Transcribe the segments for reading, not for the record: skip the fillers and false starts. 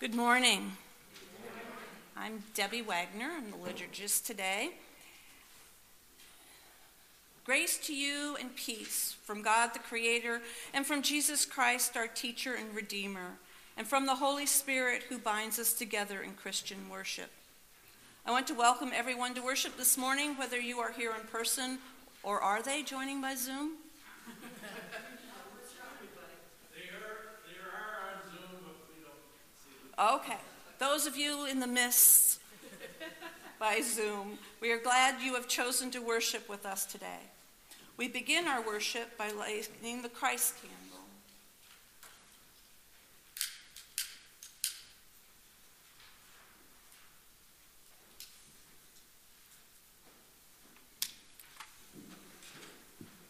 Good morning. I'm Debbie Wagner. I'm the liturgist today. Grace to you and peace from God the Creator and from Jesus Christ, our teacher and Redeemer, and from the Holy Spirit who binds us together in Christian worship. I want to welcome everyone to worship this morning, whether you are here in person or are they joining by Zoom? Okay, those of you in the mist by Zoom, we are glad you have chosen to worship with us today. We begin our worship by lighting the Christ candle.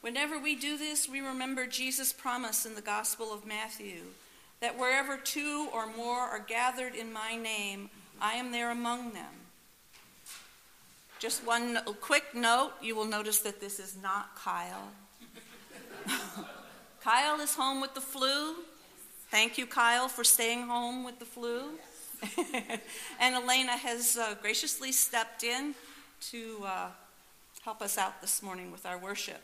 Whenever we do this, we remember Jesus' promise in the Gospel of Matthew, that wherever two or more are gathered in my name, I am there among them. Just one quick note, you will notice that this is not Kyle. Kyle is home with the flu. Thank you, Kyle, for staying home with the flu. Yes. And Elena has graciously stepped in to help us out this morning with our worship.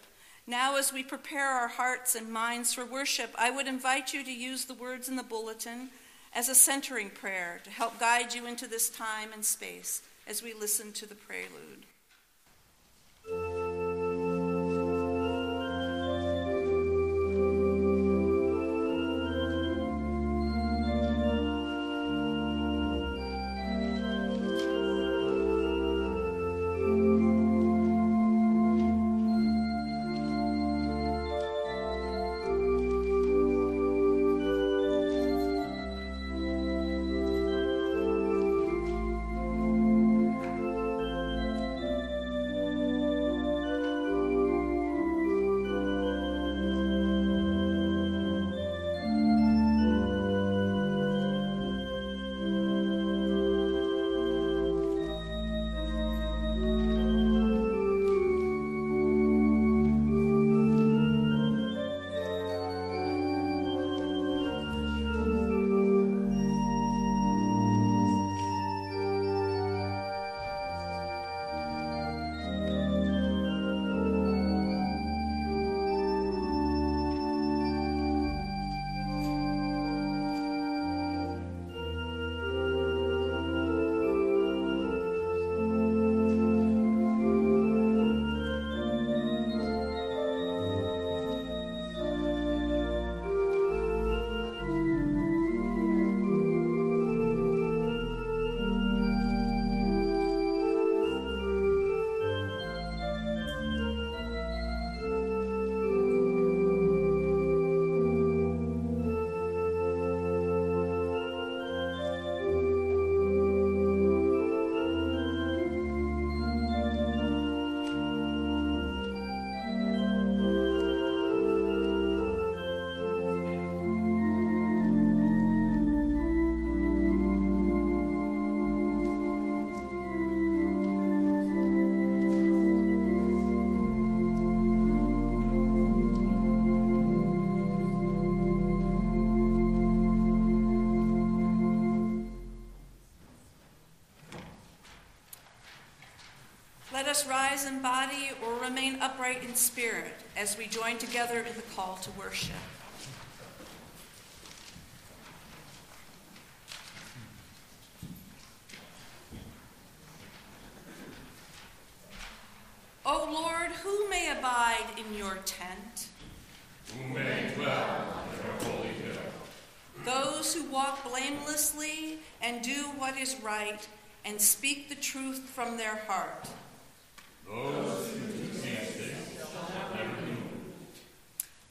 Now, as we prepare our hearts and minds for worship, I would invite you to use the words in the bulletin as a centering prayer to help guide you into this time and space as we listen to the prelude. Let us rise in body or remain upright in spirit as we join together in the call to worship. O Lord, who may abide in your tent? Who may dwell on your holy hill? Those who walk blamelessly and do what is right and speak the truth from their heart. Those who do these things shall never be moved.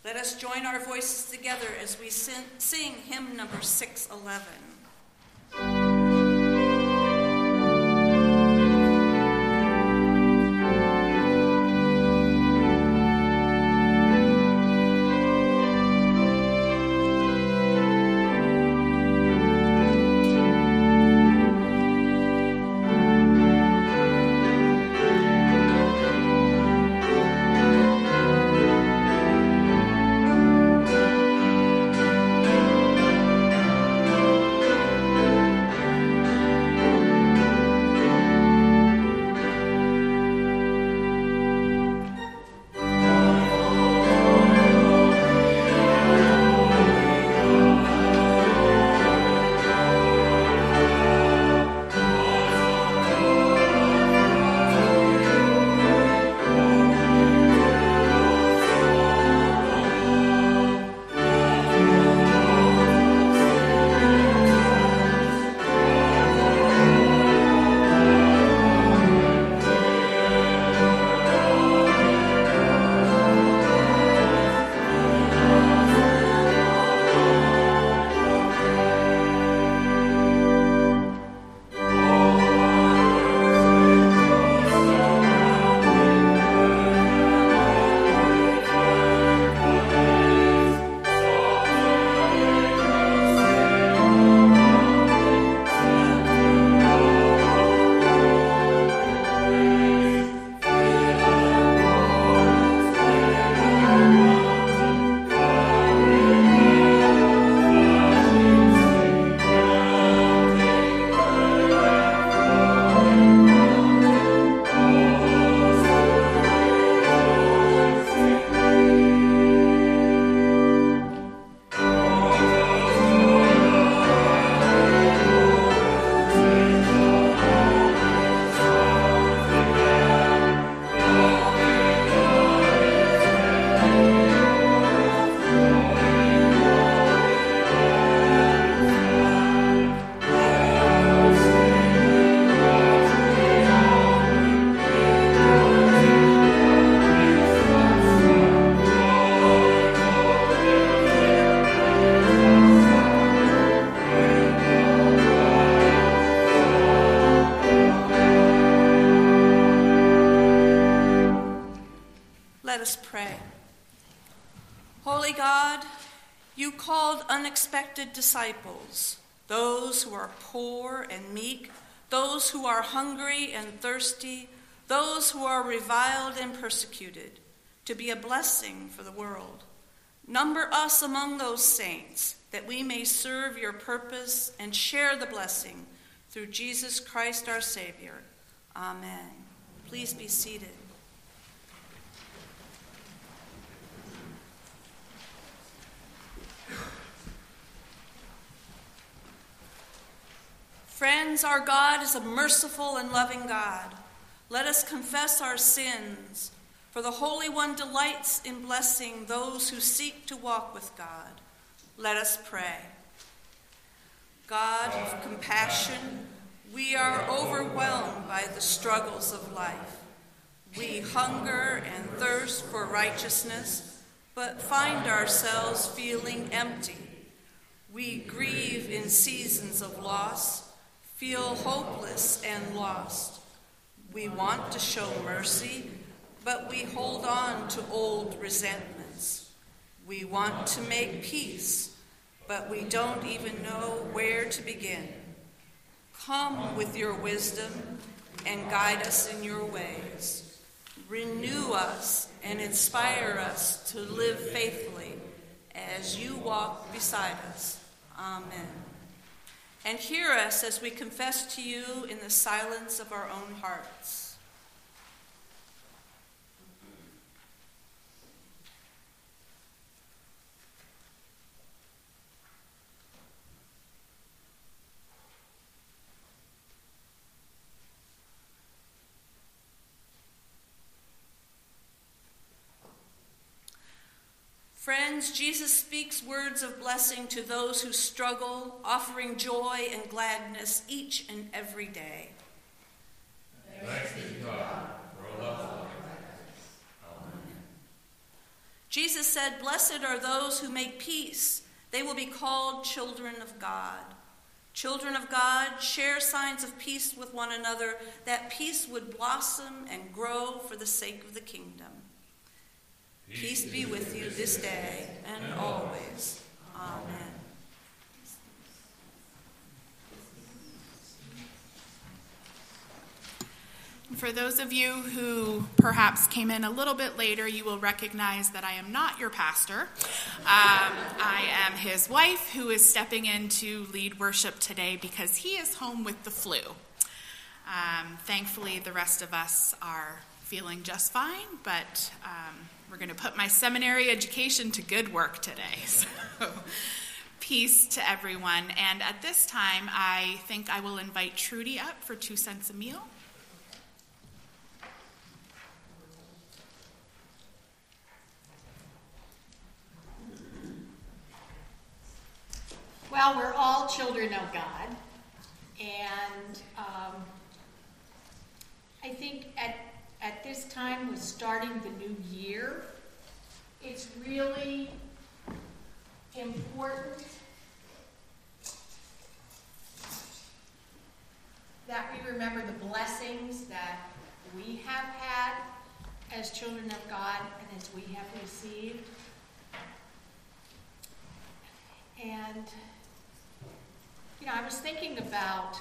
Let us join our voices together as we sing hymn number 611. Holy God, you called unexpected disciples, those who are poor and meek, those who are hungry and thirsty, those who are reviled and persecuted, to be a blessing for the world. Number us among those saints, that we may serve your purpose and share the blessing through Jesus Christ our Savior. Amen. Please be seated. Friends, our God is a merciful and loving God. Let us confess our sins, for the Holy One delights in blessing those who seek to walk with God. Let us pray. God of compassion, we are overwhelmed by the struggles of life. We hunger and thirst for righteousness, but find ourselves feeling empty. We grieve in seasons of loss, feel hopeless and lost. We want to show mercy, but we hold on to old resentments. We want to make peace, but we don't even know where to begin. Come with your wisdom and guide us in your ways. Renew us and inspire us to live faithfully as you walk beside us. Amen. And hear us as we confess to you in the silence of our own hearts. Friends, Jesus speaks words of blessing to those who struggle, offering joy and gladness each and every day. Thanks be to God for a love like Amen. Jesus said, "Blessed are those who make peace. They will be called children of God." Children of God, share signs of peace with one another, that peace would blossom and grow for the sake of the kingdom. Peace be with you this day and always. Amen. For those of you who perhaps came in a little bit later, you will recognize that I am not your pastor. I am his wife, who is stepping in to lead worship today because he is home with the flu. Thankfully, the rest of us are feeling just fine, but we're going to put my seminary education to good work today. So, peace to everyone. And at this time, I think I will invite Trudy up for 2 cents a meal. Well, we're all children of God. And I think at this time with starting the new year, it's really important that we remember the blessings that we have had as children of God and as we have received. And, you know, I was thinking about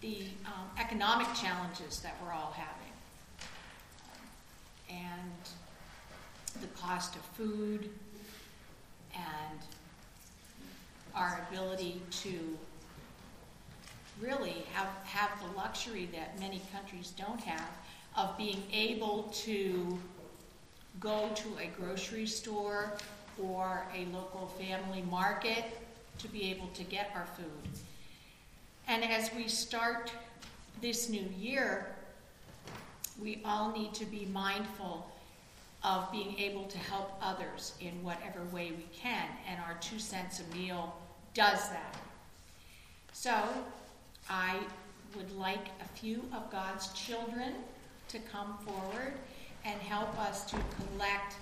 the economic challenges that we're all having, and the cost of food, and our ability to really have the luxury that many countries don't have of being able to go to a grocery store or a local family market to be able to get our food. And as we start this new year, we all need to be mindful of being able to help others in whatever way we can, and our 2 cents a meal does that. So I would like a few of God's children to come forward and help us to collect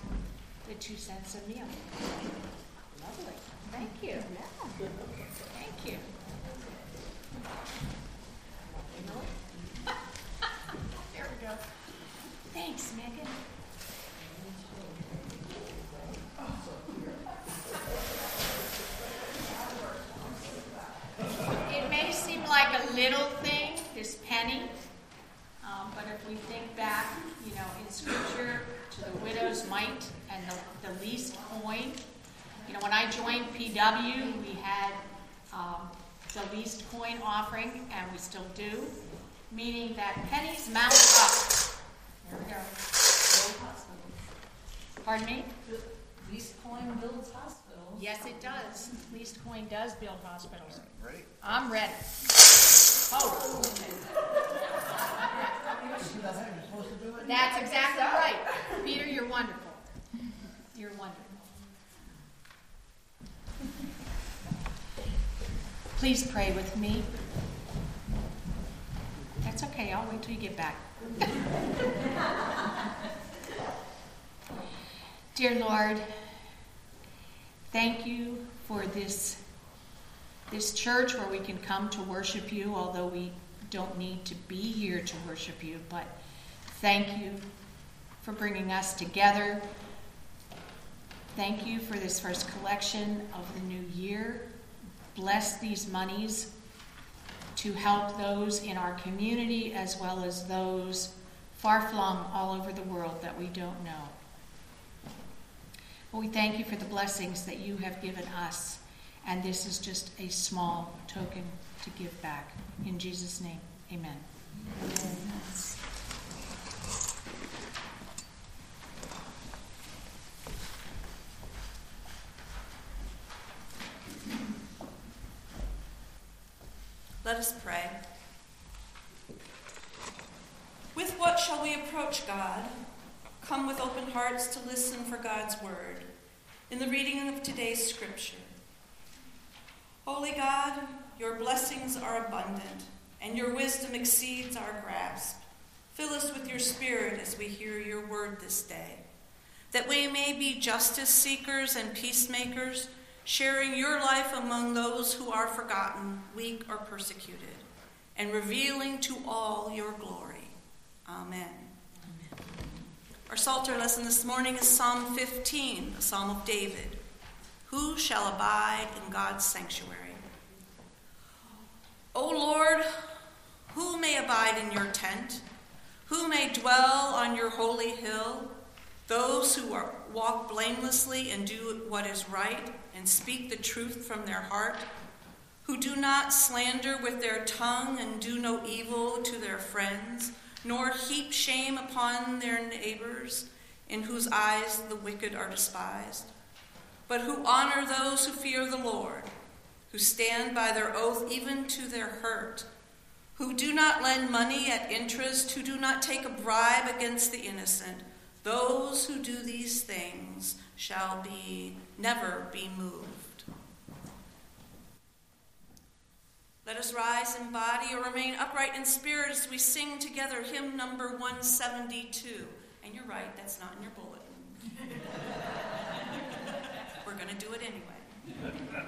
the 2 cents a meal. Lovely. Thank you. Yeah. Thank you. There we go. Thanks, Megan. Oh. little thing, this penny. But if we think back, you know, in Scripture to the widow's mite and the least coin. You know, when I joined PW, we had the least coin offering, and we still do, meaning that pennies mount up. There we go. Pardon me? Least coin builds hospitals. Yes, it does. Least coin does build hospitals. Ready? I'm ready. Oh. That's exactly right. Peter, you're wonderful. You're wonderful. Please pray with me. That's okay. I'll wait till you get back. Dear Lord, thank you for this church where we can come to worship you, although we don't need to be here to worship you, but thank you for bringing us together. Thank you for this first collection of the new year. Bless these monies to help those in our community as well as those far-flung all over the world that we don't know. But we thank you for the blessings that you have given us, and this is just a small token to give back. In Jesus' name, amen. Amen. Let us pray. With what shall we approach God? Come with open hearts to listen for God's word in the reading of today's scripture. Holy God, your blessings are abundant, and your wisdom exceeds our grasp. Fill us with your spirit as we hear your word this day, that we may be justice seekers and peacemakers, sharing your life among those who are forgotten, weak, or persecuted, and revealing to all your glory. Amen. Amen. Our Psalter lesson this morning is Psalm 15, a Psalm of David. Who shall abide in God's sanctuary? O Lord, who may abide in your tent? Who may dwell on your holy hill? Those who walk blamelessly and do what is right and speak the truth from their heart, who do not slander with their tongue and do no evil to their friends, nor heap shame upon their neighbors, in whose eyes the wicked are despised, but who honor those who fear the Lord, who stand by their oath even to their hurt, who do not lend money at interest, who do not take a bribe against the innocent. Those who do these things shall never be moved. Let us rise in body or remain upright in spirit as we sing together hymn number 172. And you're right, that's not in your bulletin. We're going to do it anyway.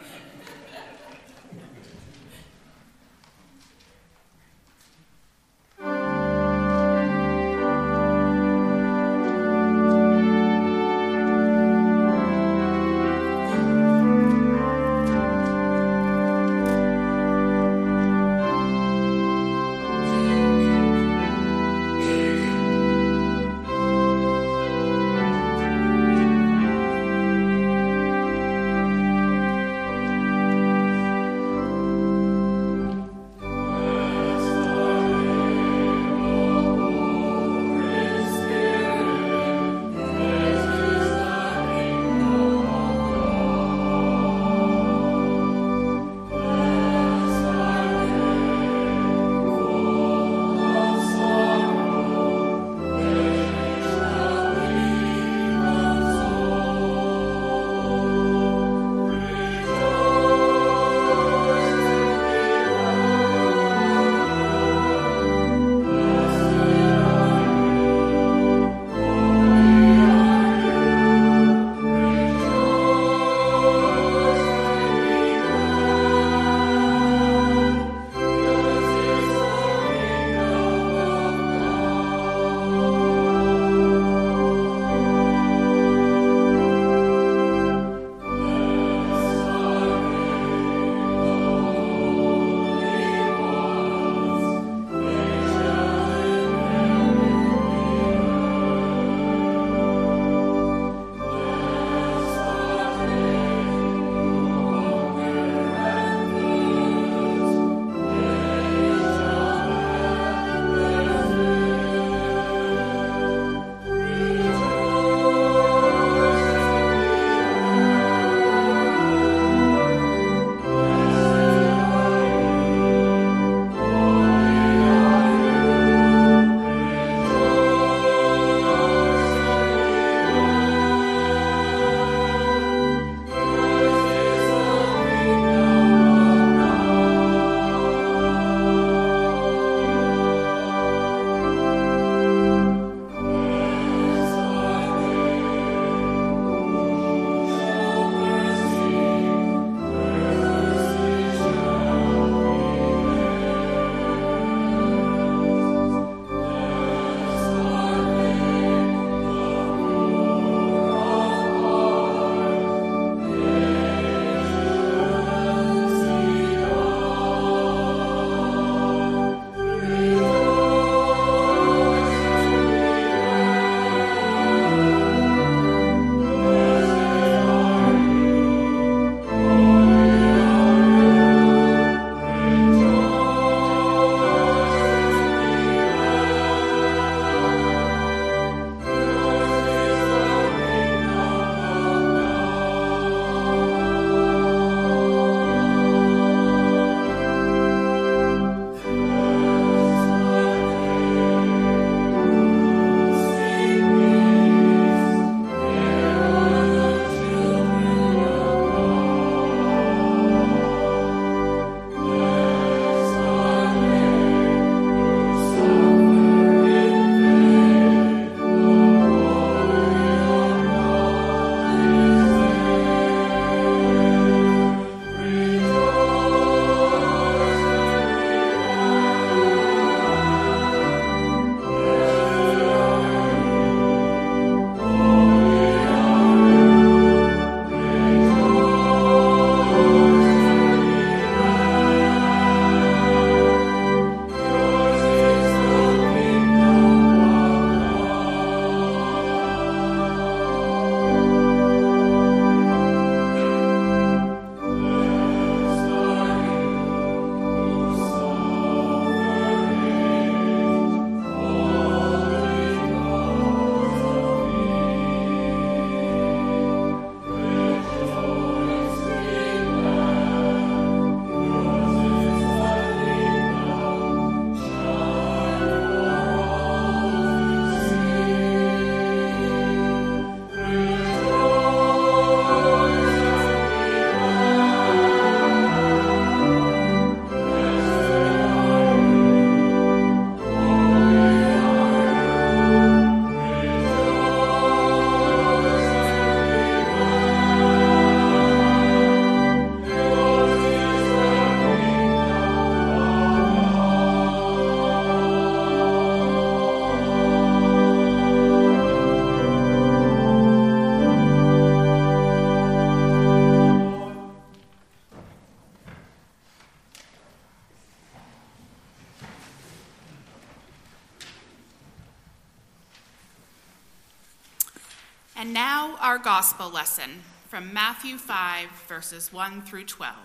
And now our gospel lesson from Matthew 5, verses 1 through 12.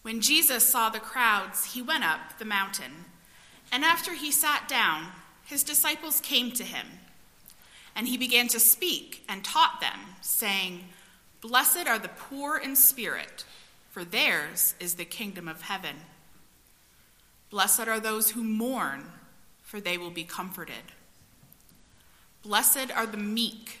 When Jesus saw the crowds, he went up the mountain. And after he sat down, his disciples came to him. And he began to speak and taught them, saying, "Blessed are the poor in spirit, for theirs is the kingdom of heaven. Blessed are those who mourn, for they will be comforted. Blessed are the meek,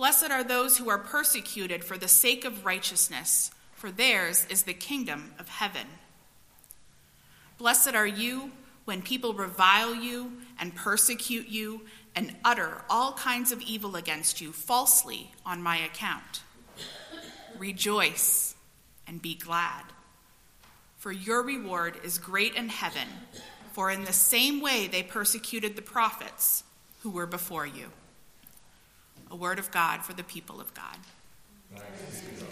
Blessed are those who are persecuted for the sake of righteousness, for theirs is the kingdom of heaven. Blessed are you when people revile you and persecute you and utter all kinds of evil against you falsely on my account. Rejoice and be glad, for your reward is great in heaven, for in the same way they persecuted the prophets who were before you." A word of God for the people of God. Thanks be to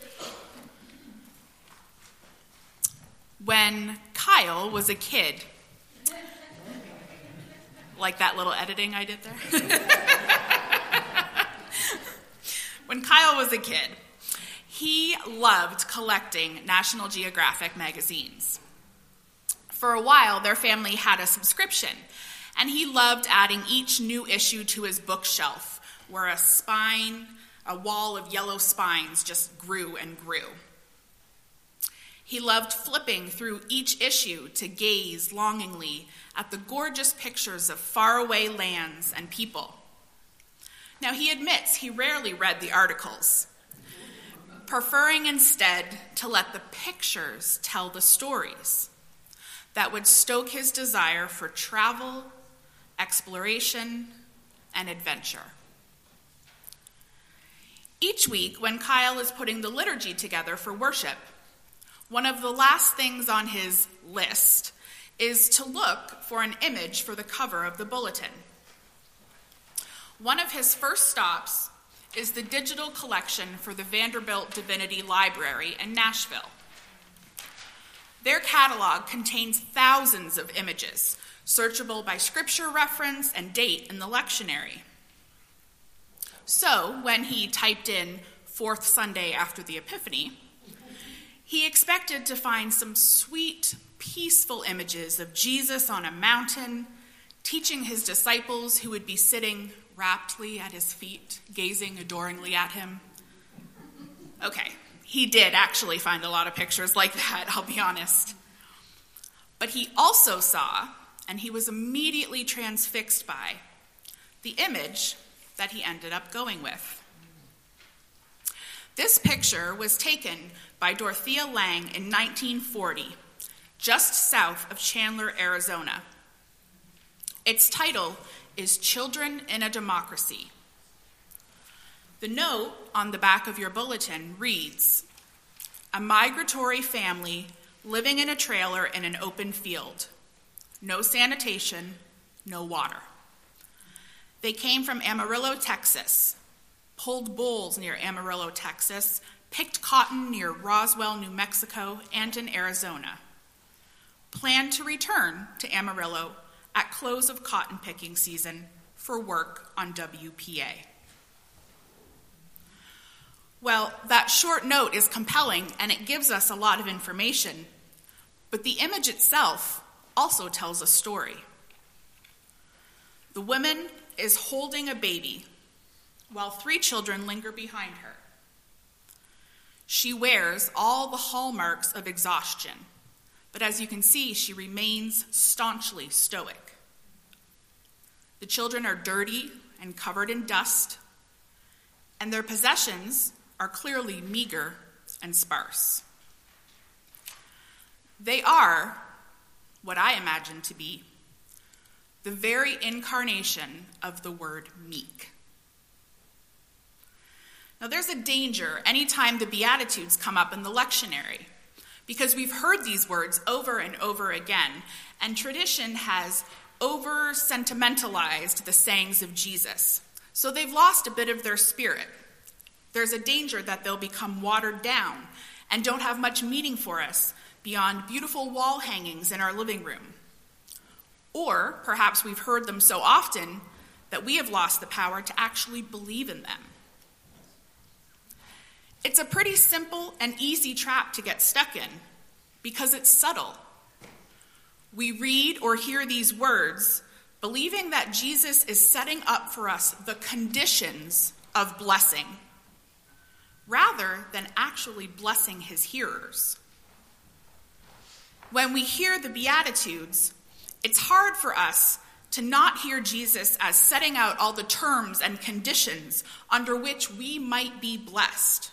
God. When Kyle was a kid, like that little editing I did there. When Kyle was a kid, he loved collecting National Geographic magazines. For a while, their family had a subscription, and he loved adding each new issue to his bookshelf, where a wall of yellow spines just grew and grew. He loved flipping through each issue to gaze longingly at the gorgeous pictures of faraway lands and people. Now, he admits he rarely read the articles, preferring instead to let the pictures tell the stories that would stoke his desire for travel, exploration, and adventure. Each week, when Kyle is putting the liturgy together for worship, one of the last things on his list is to look for an image for the cover of the bulletin. One of his first stops is the digital collection for the Vanderbilt Divinity Library in Nashville. Their catalog contains thousands of images, searchable by scripture reference and date in the lectionary. So, when he typed in "fourth Sunday after the Epiphany," he expected to find some sweet, peaceful images of Jesus on a mountain, teaching his disciples who would be sitting raptly at his feet, gazing adoringly at him. Okay, he did actually find a lot of pictures like that, I'll be honest. But he also saw, and he was immediately transfixed by, the image that he ended up going with. This picture was taken by Dorothea Lange in 1940, just south of Chandler, Arizona. Its title is "Children in a Democracy." The note on the back of your bulletin reads, "A migratory family living in a trailer in an open field. No sanitation, no water. They came from Amarillo, Texas, pulled bulls near Amarillo, Texas, picked cotton near Roswell, New Mexico, and in Arizona. Planned to return to Amarillo at close of cotton picking season for work on WPA." Well, that short note is compelling, and it gives us a lot of information, but the image itself also tells a story. The woman is holding a baby, while three children linger behind her. She wears all the hallmarks of exhaustion, but as you can see, she remains staunchly stoic. The children are dirty and covered in dust, and their possessions are clearly meager and sparse. They are what I imagine to be the very incarnation of the word meek. Now, there's a danger anytime the Beatitudes come up in the lectionary, because we've heard these words over and over again, and tradition has over-sentimentalized the sayings of Jesus. So they've lost a bit of their spirit. There's a danger that they'll become watered down and don't have much meaning for us beyond beautiful wall hangings in our living room. Or perhaps we've heard them so often that we have lost the power to actually believe in them. It's a pretty simple and easy trap to get stuck in because it's subtle. We read or hear these words, believing that Jesus is setting up for us the conditions of blessing, rather than actually blessing his hearers. When we hear the Beatitudes, it's hard for us to not hear Jesus as setting out all the terms and conditions under which we might be blessed.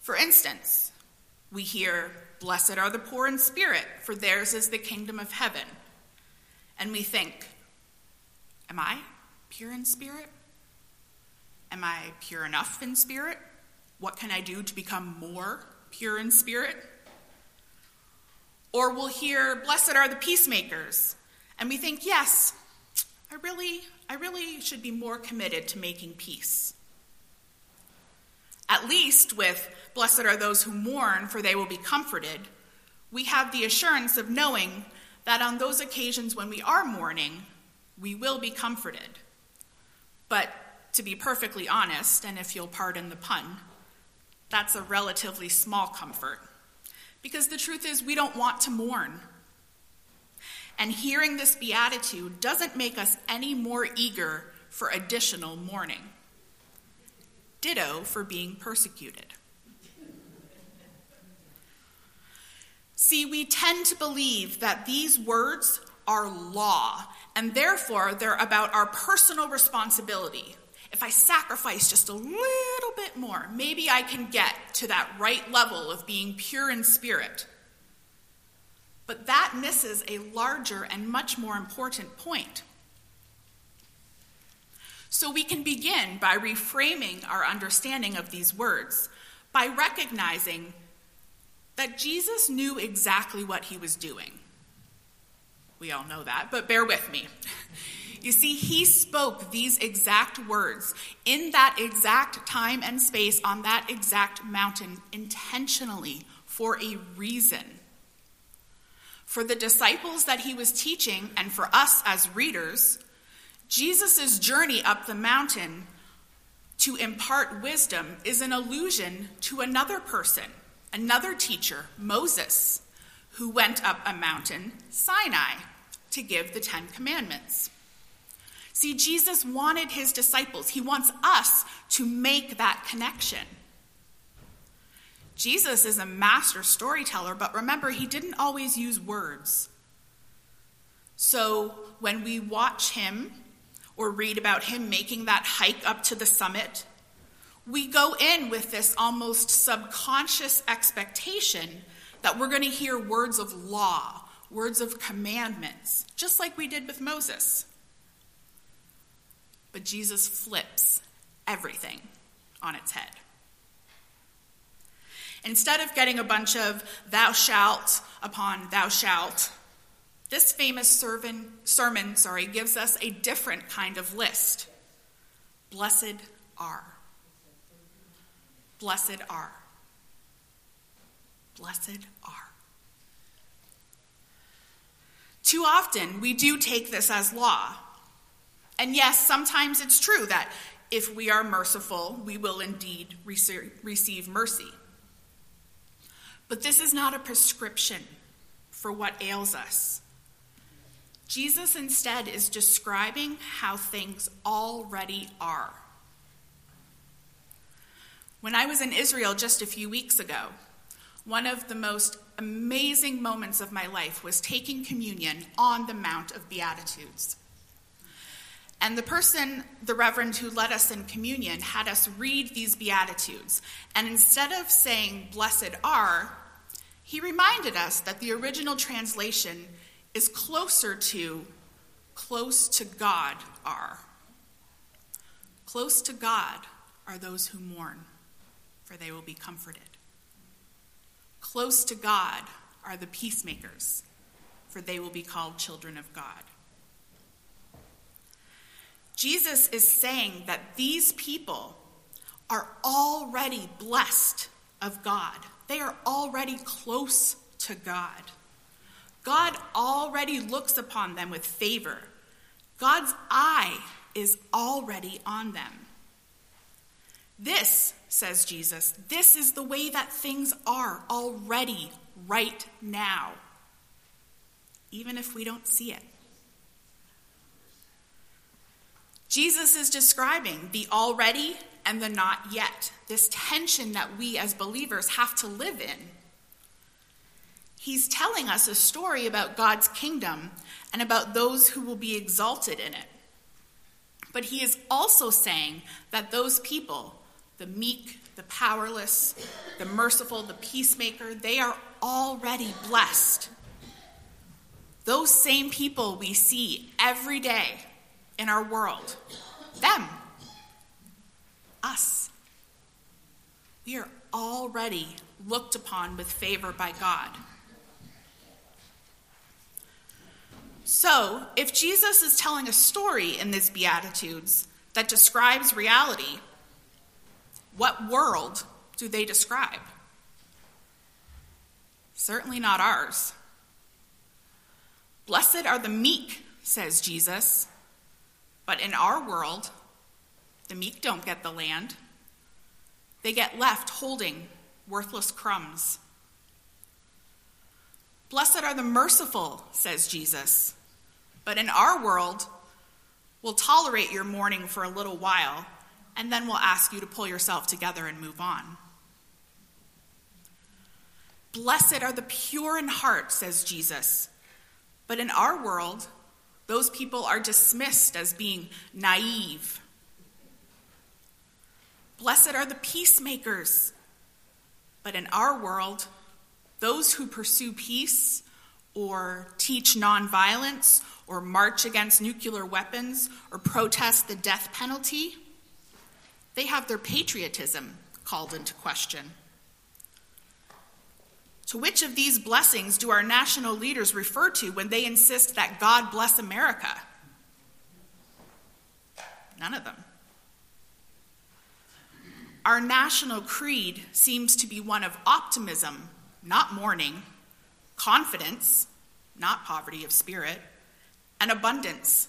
For instance, we hear, "Blessed are the poor in spirit, for theirs is the kingdom of heaven." And we think, am I pure in spirit? Am I pure enough in spirit? What can I do to become more pure in spirit? Or we'll hear, "Blessed are the peacemakers." And we think, yes, I really should be more committed to making peace. At least with "Blessed are those who mourn, for they will be comforted," we have the assurance of knowing that on those occasions when we are mourning, we will be comforted. But to be perfectly honest, and if you'll pardon the pun, that's a relatively small comfort, because the truth is we don't want to mourn. And hearing this beatitude doesn't make us any more eager for additional mourning. Ditto for being persecuted. See, we tend to believe that these words are law, and therefore they're about our personal responsibility. If I sacrifice just a little bit more, maybe I can get to that right level of being pure in spirit. But that misses a larger and much more important point. So we can begin by reframing our understanding of these words, by recognizing that Jesus knew exactly what he was doing. We all know that, but bear with me. You see, he spoke these exact words in that exact time and space on that exact mountain intentionally for a reason. For the disciples that he was teaching, and for us as readers, Jesus' journey up the mountain to impart wisdom is an allusion to another person, another teacher, Moses, who went up a mountain, Sinai, to give the Ten Commandments. See, Jesus wanted his disciples, he wants us to make that connection. Jesus is a master storyteller, but remember, he didn't always use words. So when we watch him or read about him making that hike up to the summit, we go in with this almost subconscious expectation that we're going to hear words of law, words of commandments, just like we did with Moses. But Jesus flips everything on its head. Instead of getting a bunch of "thou shalt" upon "thou shalt," this famous sermon gives us a different kind of list. Blessed are. Blessed are. Blessed are. Too often, we do take this as law. And yes, sometimes it's true that if we are merciful, we will indeed receive mercy. But this is not a prescription for what ails us. Jesus instead is describing how things already are. When I was in Israel just a few weeks ago, one of the most amazing moments of my life was taking communion on the Mount of Beatitudes. And the person, the reverend who led us in communion, had us read these Beatitudes. And instead of saying, "blessed are," he reminded us that the original translation is closer to "close to God are." Close to God are those who mourn, for they will be comforted. Close to God are the peacemakers, for they will be called children of God. Jesus is saying that these people are already blessed of God. They are already close to God. God already looks upon them with favor. God's eye is already on them. This, says Jesus, this is the way that things are already right now, even if we don't see it. Jesus is describing the already and the not yet, this tension that we as believers have to live in. He's telling us a story about God's kingdom and about those who will be exalted in it. But he is also saying that those people, the meek, the powerless, the merciful, the peacemaker, they are already blessed. Those same people we see every day in our world, them, us. We are already looked upon with favor by God. So, if Jesus is telling a story in these Beatitudes that describes reality, what world do they describe? Certainly not ours. Blessed are the meek, says Jesus. But in our world, the meek don't get the land. They get left holding worthless crumbs. Blessed are the merciful, says Jesus. But in our world, we'll tolerate your mourning for a little while, and then we'll ask you to pull yourself together and move on. Blessed are the pure in heart, says Jesus. But in our world, those people are dismissed as being naive. Blessed are the peacemakers. But in our world, those who pursue peace or teach nonviolence or march against nuclear weapons or protest the death penalty, they have their patriotism called into question. To which of these blessings do our national leaders refer to when they insist that God bless America? None of them. Our national creed seems to be one of optimism, not mourning, confidence, not poverty of spirit, and abundance,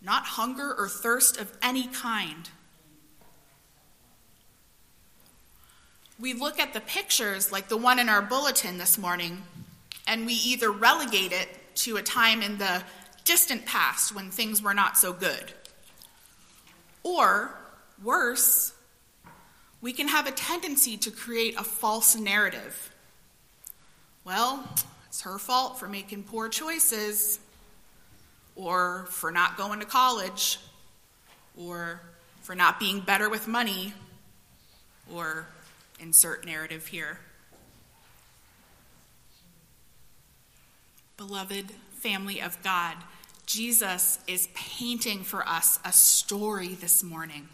not hunger or thirst of any kind. We look at the pictures like the one in our bulletin this morning, and we either relegate it to a time in the distant past when things were not so good. Or, worse, we can have a tendency to create a false narrative. Well, it's her fault for making poor choices, or for not going to college, or for not being better with money, or insert narrative here. Beloved family of God, Jesus is painting for us a story this morning.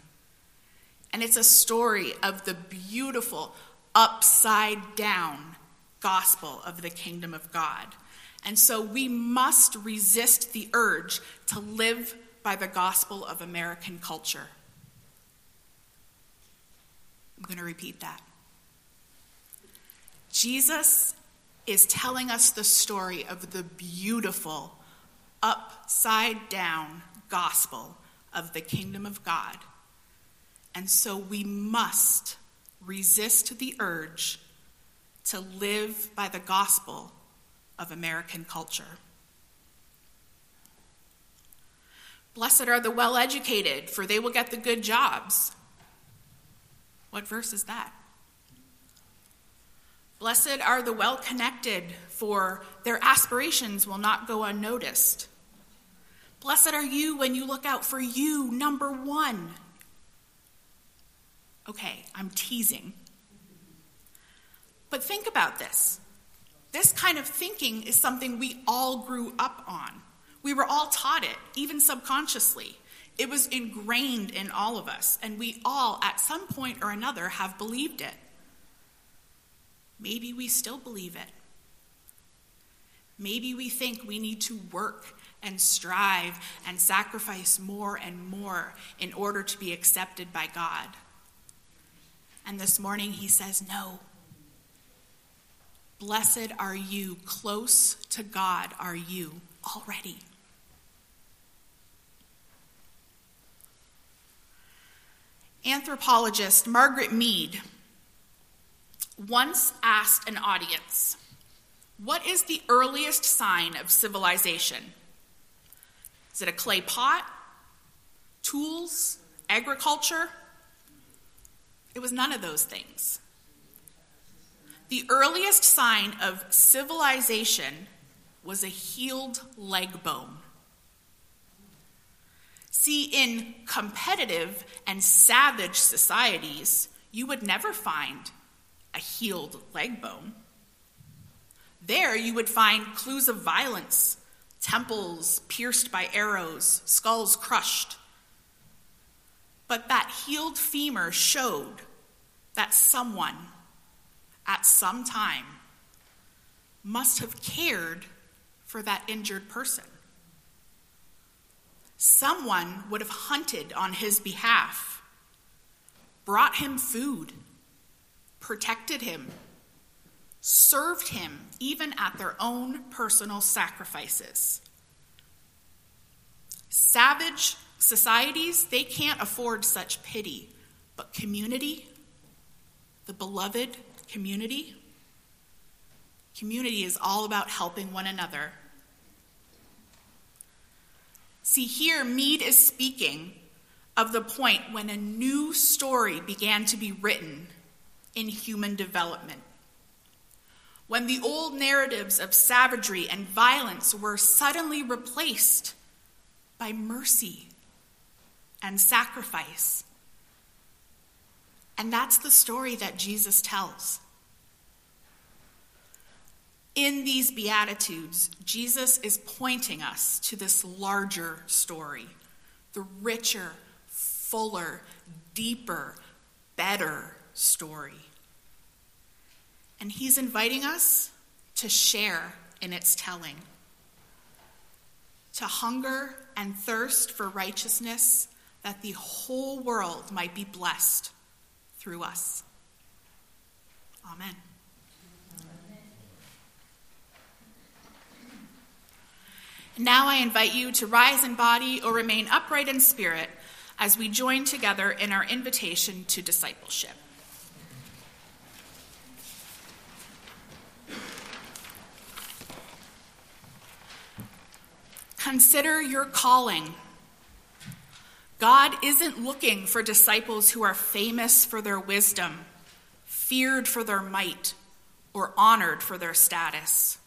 And it's a story of the beautiful, upside-down gospel of the kingdom of God. And so we must resist the urge to live by the gospel of American culture. I'm going to repeat that. Jesus is telling us the story of the beautiful, upside-down gospel of the kingdom of God. And so we must resist the urge to live by the gospel of American culture. Blessed are the well-educated, for they will get the good jobs. What verse is that? Blessed are the well-connected, for their aspirations will not go unnoticed. Blessed are you when you look out for you, number one. Okay, I'm teasing. But think about this. This kind of thinking is something we all grew up on. We were all taught it, even subconsciously. It was ingrained in all of us, and we all, at some point or another, have believed it. Maybe we still believe it. Maybe we think we need to work and strive and sacrifice more and more in order to be accepted by God. And this morning he says, no. Blessed are you, close to God are you already. Anthropologist Margaret Mead once asked an audience, what is the earliest sign of civilization? Is it a clay pot? Tools? Agriculture? It was none of those things. The earliest sign of civilization was a healed leg bone. See, in competitive and savage societies, you would never find a healed leg bone. There you would find clues of violence, temples pierced by arrows, skulls crushed. But that healed femur showed that someone, at some time, must have cared for that injured person. Someone would have hunted on his behalf, brought him food, protected him, served him even at their own personal sacrifices. Savage societies, they can't afford such pity, but community, the beloved community, community is all about helping one another. See, here Mead is speaking of the point when a new story began to be written in human development, when the old narratives of savagery and violence were suddenly replaced by mercy and sacrifice. And that's the story that Jesus tells. In these Beatitudes, Jesus is pointing us to this larger story, the richer, fuller, deeper, better story. And he's inviting us to share in its telling, to hunger and thirst for righteousness, that the whole world might be blessed through us. Amen. Now I invite you to rise in body or remain upright in spirit as we join together in our invitation to discipleship. Consider your calling. God isn't looking for disciples who are famous for their wisdom, feared for their might, or honored for their status.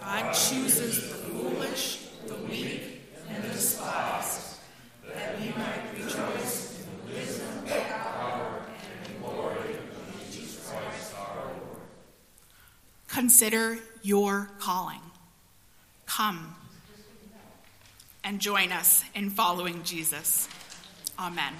God chooses the foolish, the weak, and the despised, that we might rejoice in the wisdom, power, and glory of Jesus Christ our Lord. Consider your calling. Come and join us in following Jesus. Amen.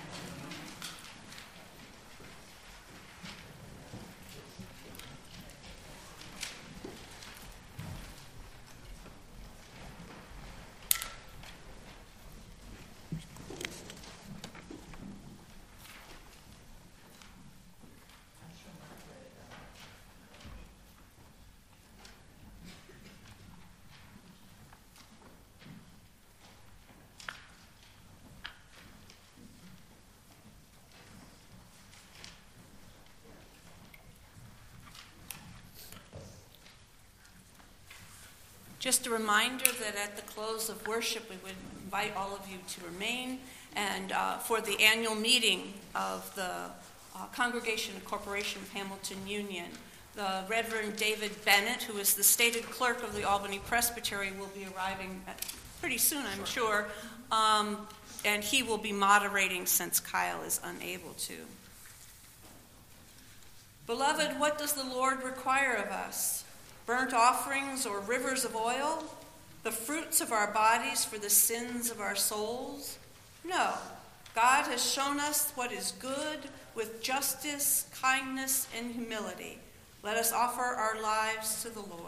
Just a reminder that at the close of worship, we would invite all of you to remain and for the annual meeting of the Congregation and Corporation of Hamilton Union. The Reverend David Bennett, who is the stated clerk of the Albany Presbytery, will be arriving pretty soon, I'm sure, and he will be moderating since Kyle is unable to. Beloved, what does the Lord require of us? Burnt offerings or rivers of oil, the fruits of our bodies for the sins of our souls, No, God has shown us what is good with justice, kindness, and humility. Let us offer our lives to the Lord.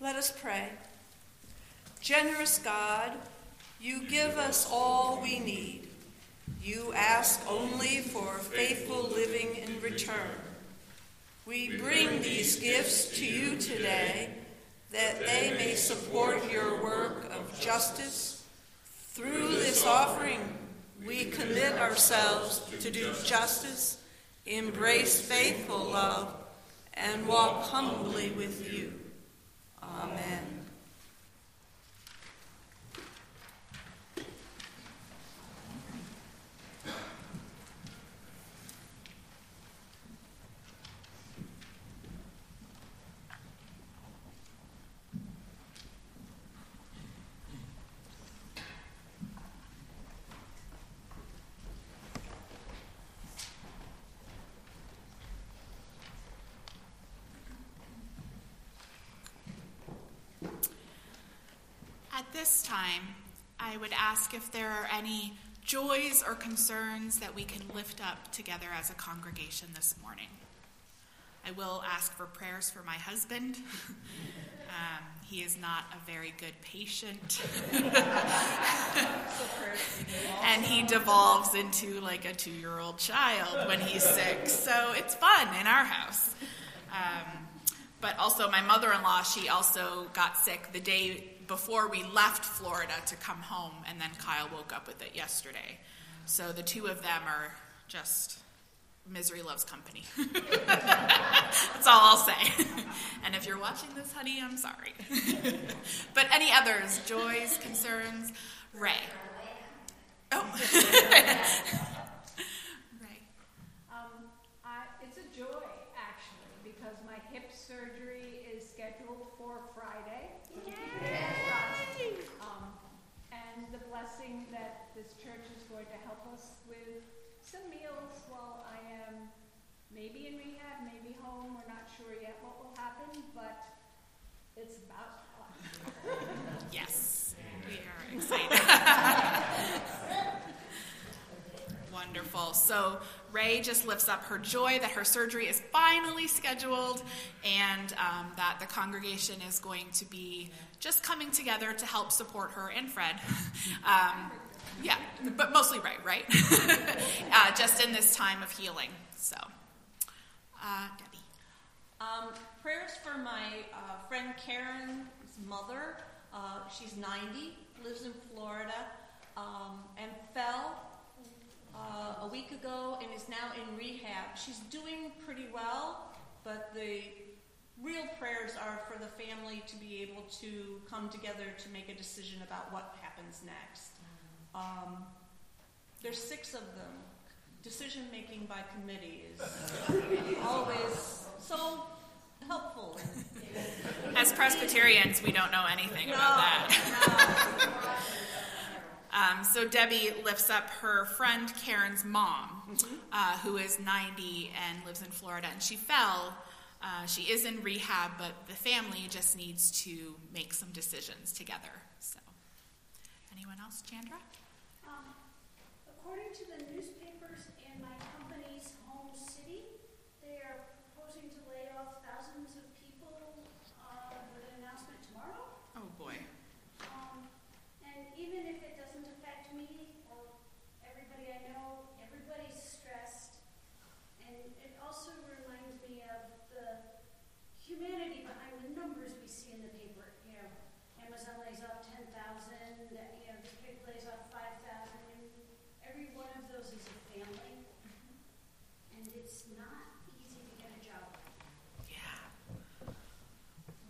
Let us pray. Generous God, you give us all we need. You ask only for faithful living in return. We bring these gifts to you today, that they may support your work of justice. Through this offering, we commit ourselves to do justice, embrace faithful love, and walk humbly with you. Amen. At this time, I would ask if there are any joys or concerns that we can lift up together as a congregation this morning. I will ask for prayers for my husband. He is not a very good patient. And he devolves into like a 2-year-old child when he's sick. So it's fun in our house. But also my mother-in-law, she also got sick the day before we left Florida to come home, and then Kyle woke up with it yesterday. So the two of them are just, misery loves company. That's all I'll say. And if you're watching this, honey, I'm sorry. But any others, joys, concerns, Ray. Oh. Ray. It's a joy, actually, because my hip surgery is scheduled for Friday. Yay! And the blessing that this church is going to help us with some meals while I am maybe in rehab, maybe home. We're not sure yet what will happen, but it's about time. Yes, we are excited. Wonderful. So Ray just lifts up her joy that her surgery is finally scheduled, and that the congregation is going to be just coming together to help support her and Fred. Yeah, but mostly Ray, right? Just in this time of healing. So, Debbie. Prayers for my friend Karen's mother. She's 90, lives in Florida, and fell a week ago and is now in rehab. She's doing pretty well, but the real prayers are for the family to be able to come together to make a decision about what happens next. There's 6 of them. Decision-making by committee is always so helpful. As Presbyterians, we don't know anything about that. No. So Debbie lifts up her friend Karen's mom, who is 90 and lives in Florida, and she fell. She is in rehab, but the family just needs to make some decisions together. So, anyone else? Chandra? According to the newspapers and my company's home city, they are proposing to lay off thousands of people with an announcement tomorrow. Oh, boy. And even if it doesn't affect me or everybody I know, everybody's stressed. And it also reminds me of the humanity behind the numbers we see in the paper. You know, Amazon lays off 10,000, you know, this big lays off 5,000. Every one of those is a family, and it's not easy to get a job. Yeah.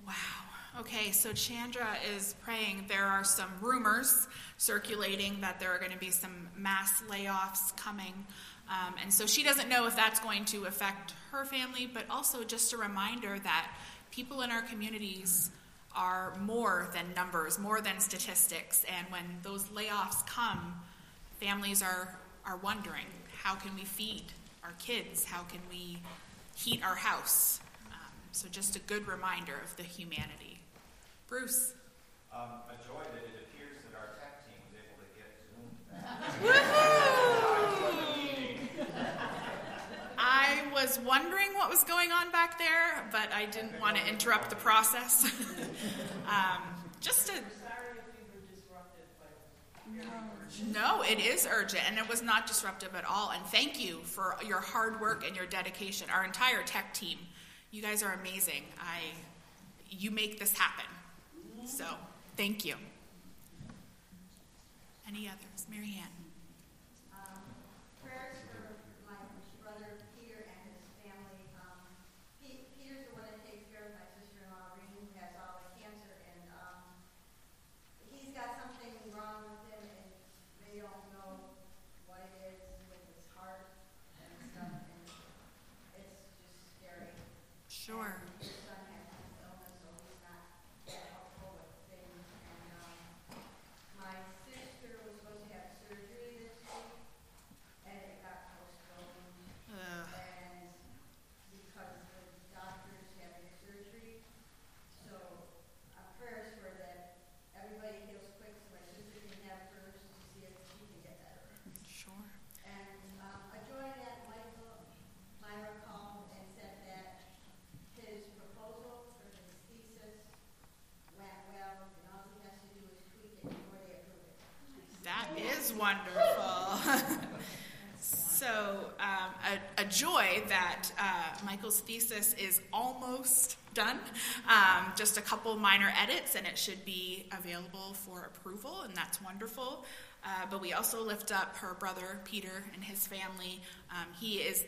Wow. Okay, so Chandra is praying. There are some rumors circulating that there are going to be some mass layoffs coming, and so she doesn't know if that's going to affect her family, but also just a reminder that people in our communities are more than numbers, more than statistics, and when those layoffs come, families are wondering, how can we feed our kids? How can we heat our house? So just a good reminder of the humanity. Bruce? A joy that it appears that our tech team was able to get Zoom back. Woohoo! I was wondering what was going on back there, but I didn't want to interrupt the process. Just a... No, it is urgent, and it was not disruptive at all. And thank you for your hard work and your dedication. Our entire tech team, you guys are amazing. You make this happen. So thank you. Any others? Mary Ann. Prayers for my brother Peter and his family. Peter's the one that takes care of my sister-in-law, Reen, who has all the cancer, and he's got something wrong with him. They don't know what it is with his heart and stuff, and it's just scary. Sure. And his son has this illness, so he's not that helpful with things. And my sister was supposed to have surgery this week, and it got postponed. And because the doctor's having surgery, so our prayers were that everybody heals. Wonderful. So a joy that Michael's thesis is almost done. Just a couple minor edits, and it should be available for approval, and that's wonderful. But we also lift up her brother, Peter, and his family. He is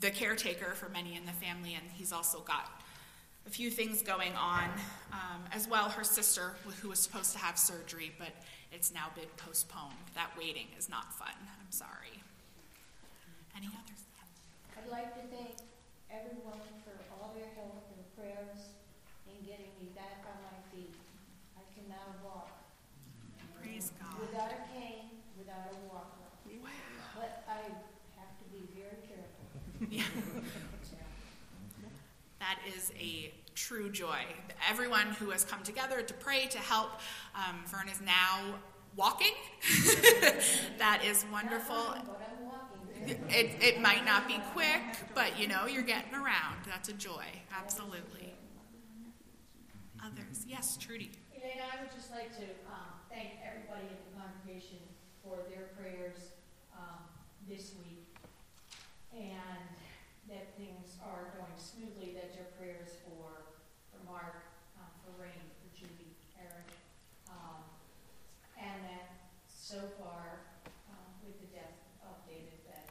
the caretaker for many in the family, and he's also got a few things going on, as well her sister, who was supposed to have surgery, but it's now been postponed. That waiting is not fun. I'm sorry. Any others? I'd like to thank everyone for all their help and prayers in getting me back on my feet. I can now walk. Praise God. Without a cane, without a walker. Wow. But I have to be very careful. Yeah. That is a true joy. Everyone who has come together to pray, to help. Vern is now walking. That is wonderful. It might not be quick, but you know, you're getting around. That's a joy. Absolutely. Others? Yes, Trudy. Elena, I would just like to thank everybody in the congregation for their prayers this week, and that things are going smoothly, that your prayers for Mark, for Rain, for Judy, Eric, and that so far with the death of David, that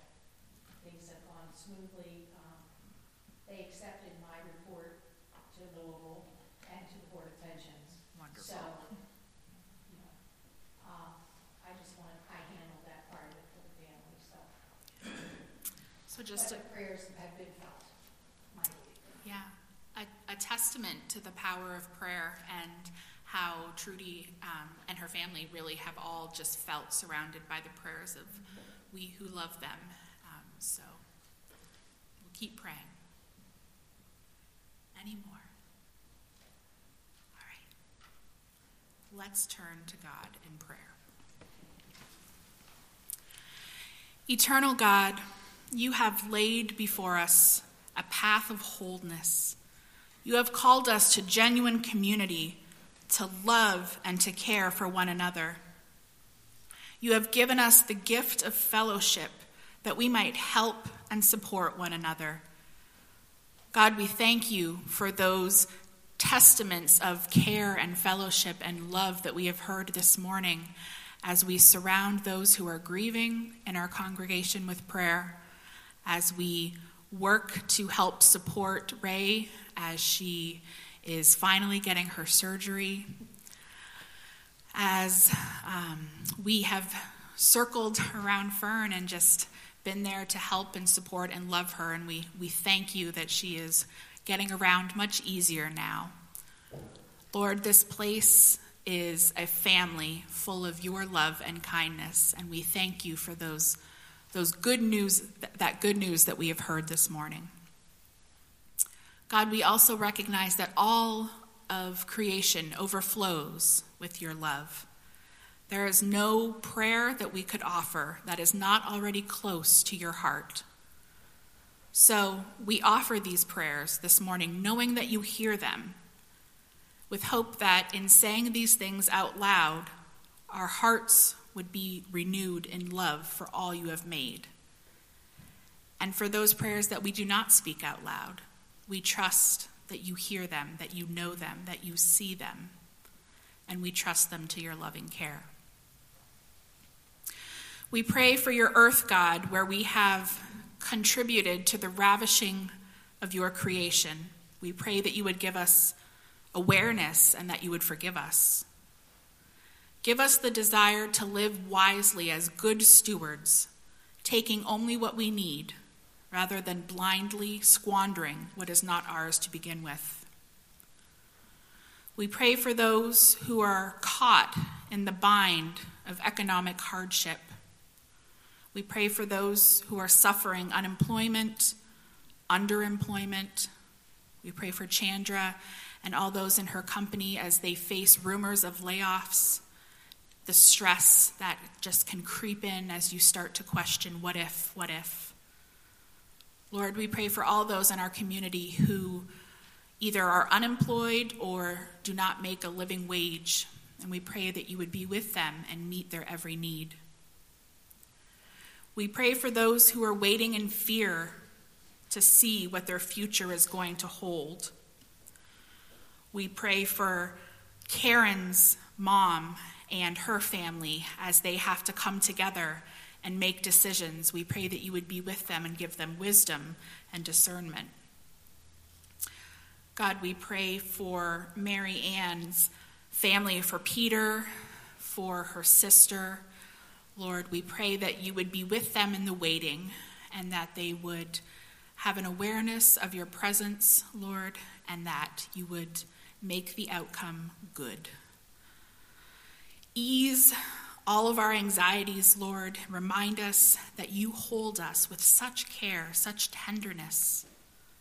things have gone smoothly. They accepted my report to Louisville and to the Board of Pensions. Wonderful. So, you know, I handled that part of it for the family, so. So just the prayers have been felt. A testament to the power of prayer and how Trudy and her family really have all just felt surrounded by the prayers of we who love them. So we'll keep praying. Any more? All right. Let's turn to God in prayer. Eternal God, you have laid before us a path of wholeness. You have called us to genuine community, to love and to care for one another. You have given us the gift of fellowship that we might help and support one another. God, we thank you for those testaments of care and fellowship and love that we have heard this morning as we surround those who are grieving in our congregation with prayer, as we work to help support Ray as she is finally getting her surgery, as we have circled around Fern and just been there to help and support and love her, and we thank you that she is getting around much easier now. Lord, this place is a family full of your love and kindness, and we thank you for those good news, that good news that we have heard this morning. God, we also recognize that all of creation overflows with your love. There is no prayer that we could offer that is not already close to your heart. So we offer these prayers this morning, knowing that you hear them, with hope that in saying these things out loud, our hearts would be renewed in love for all you have made. And for those prayers that we do not speak out loud, we trust that you hear them, that you know them, that you see them, and we trust them to your loving care. We pray for your earth, God, where we have contributed to the ravishing of your creation. We pray that you would give us awareness and that you would forgive us. Give us the desire to live wisely as good stewards, taking only what we need, rather than blindly squandering what is not ours to begin with. We pray for those who are caught in the bind of economic hardship. We pray for those who are suffering unemployment, underemployment. We pray for Chandra and all those in her company as they face rumors of layoffs, the stress that just can creep in as you start to question, what if, what if? Lord, we pray for all those in our community who either are unemployed or do not make a living wage, and we pray that you would be with them and meet their every need. We pray for those who are waiting in fear to see what their future is going to hold. We pray for Karen's mom and her family as they have to come together and make decisions. We pray that you would be with them and give them wisdom and discernment. God, we pray for Mary Ann's family, for Peter, for her sister. Lord, we pray that you would be with them in the waiting and that they would have an awareness of your presence, Lord, and that you would make the outcome good. Ease all of our anxieties, Lord. Remind us that you hold us with such care, such tenderness,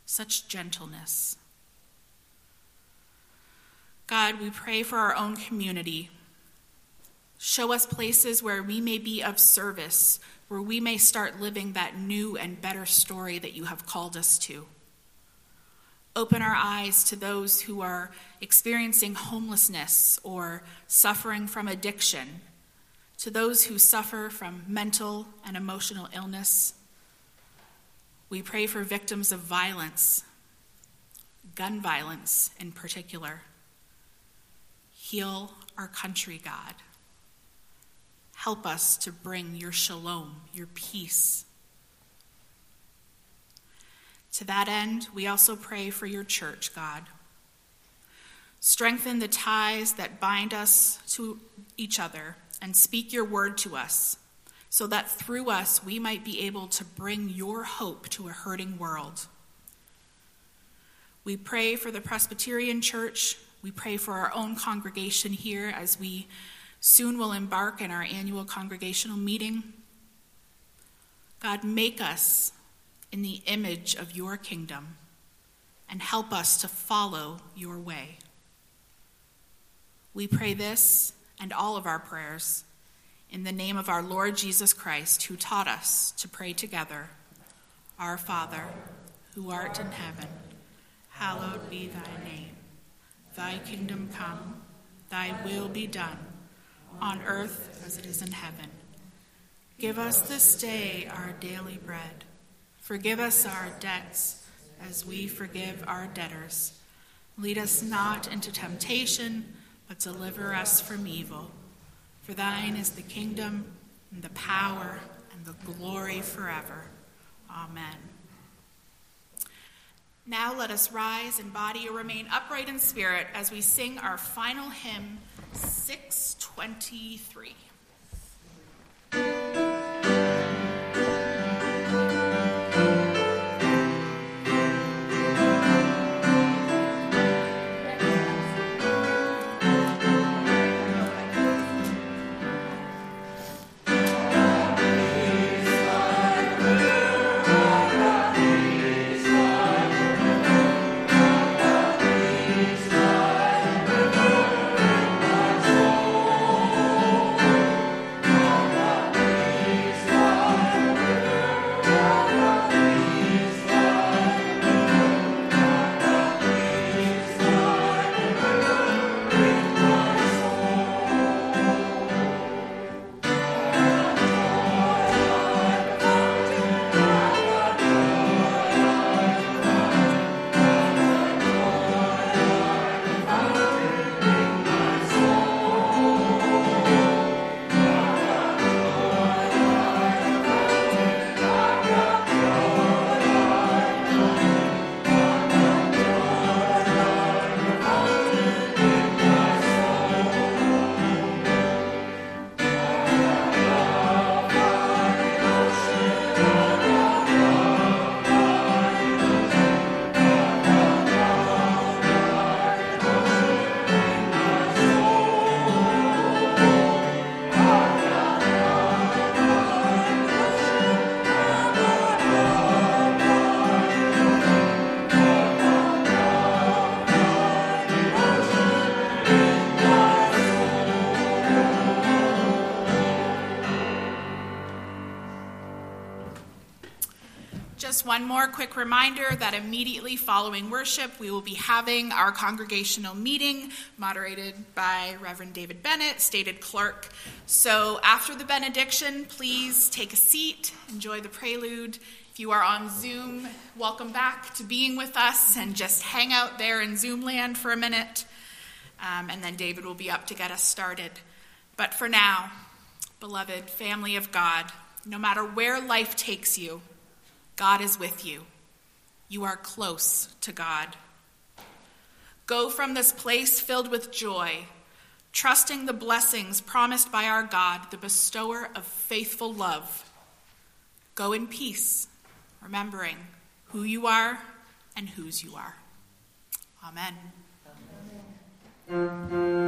such gentleness. God, we pray for our own community. Show us places where we may be of service, where we may start living that new and better story that you have called us to. Open our eyes to those who are experiencing homelessness or suffering from addiction, to those who suffer from mental and emotional illness. We pray for victims of violence, gun violence in particular. Heal our country, God. Help us to bring your shalom, your peace. To that end, we also pray for your church, God. Strengthen the ties that bind us to each other and speak your word to us, so that through us we might be able to bring your hope to a hurting world. We pray for the Presbyterian Church. We pray for our own congregation here as we soon will embark in our annual congregational meeting. God, make us in the image of your kingdom and help us to follow your way. We pray this and all of our prayers in the name of our Lord Jesus Christ, who taught us to pray together. Our Father, who art in heaven, hallowed be thy name. Thy kingdom come, thy will be done, on earth as it is in heaven. Give us this day our daily bread. Forgive us our debts as we forgive our debtors. Lead us not into temptation, but deliver us from evil. For thine is the kingdom, and the power, and the glory forever. Amen. Now let us rise in body or remain upright in spirit as we sing our final hymn, 623. One more quick reminder that immediately following worship, we will be having our congregational meeting moderated by Reverend David Bennett, stated clerk. So after the benediction, please take a seat, enjoy the prelude. If you are on Zoom, welcome back to being with us and just hang out there in Zoom land for a minute. And then David will be up to get us started. But for now, beloved family of God, no matter where life takes you, God is with you. You are close to God. Go from this place filled with joy, trusting the blessings promised by our God, the bestower of faithful love. Go in peace, remembering who you are and whose you are. Amen. Amen.